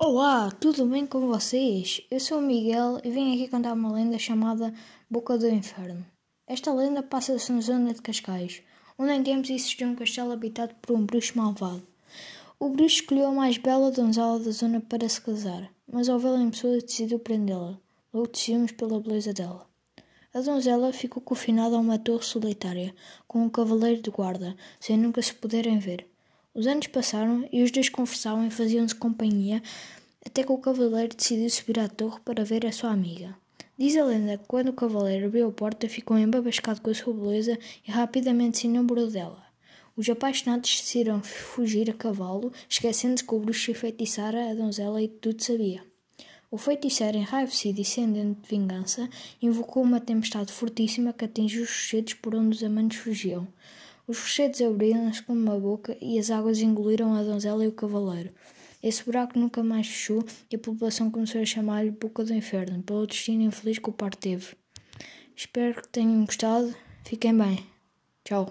Olá, tudo bem com vocês? Eu sou o Miguel e venho aqui contar uma lenda chamada Boca do Inferno. Esta lenda passa-se na zona de Cascais, onde em tempos existia um castelo habitado por um bruxo malvado. O bruxo escolheu a mais bela donzela da zona para se casar, mas ao vê-la em pessoa decidiu prendê-la, logo de ciúmes pela beleza dela. A donzela ficou confinada a uma torre solitária, com um cavaleiro de guarda, sem nunca se poderem ver. Os anos passaram e os dois conversavam e faziam-se companhia, até que o cavaleiro decidiu subir à torre para ver a sua amiga. Diz a lenda que quando o cavaleiro abriu a porta, ficou embabascado com a sua beleza e rapidamente se enamorou dela. Os apaixonados decidiram fugir a cavalo, esquecendo-se que o bruxo enfeitiçara a donzela e tudo sabia. O feiticeiro, enraivecido e sedento de vingança, invocou uma tempestade fortíssima que atingiu os rochedos por onde os amantes fugiam. Os rochedos abriram-se como uma boca e as águas engoliram a donzela e o cavaleiro. Esse buraco nunca mais fechou e a população começou a chamar-lhe Boca do Inferno, pelo destino infeliz que o par teve. Espero que tenham gostado. Fiquem bem. Tchau.